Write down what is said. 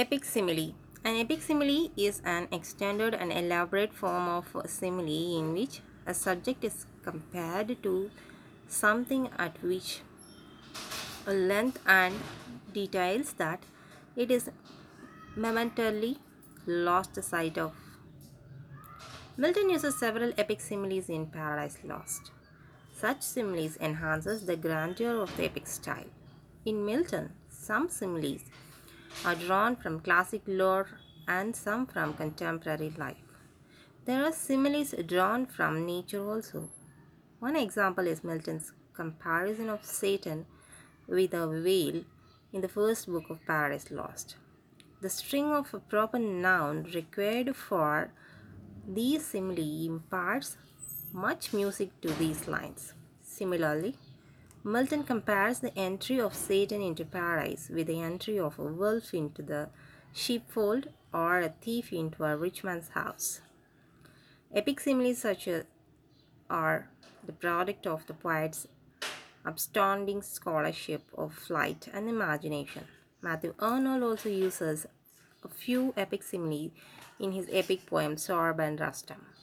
Epic simile. An epic simile is an extended and elaborate form of simile in which a subject is compared to something at which a length and details that it is momentarily lost sight of. Milton uses several epic similes in Paradise Lost. Such similes enhances the grandeur of the epic style. In Milton, some similes are drawn from classic lore and some from contemporary life. There are similes drawn from nature also. One example is Milton's comparison of Satan with a whale in the first book of Paradise Lost. The string of a proper noun required for these simile imparts much music to these lines. Similarly, Milton compares the entry of Satan into paradise with the entry of a wolf into the sheepfold or a thief into a rich man's house. Epic similes such as are the product of the poet's upstanding scholarship of flight and imagination. Matthew Arnold also uses a few epic similes in his epic poem Sorab and Rostam.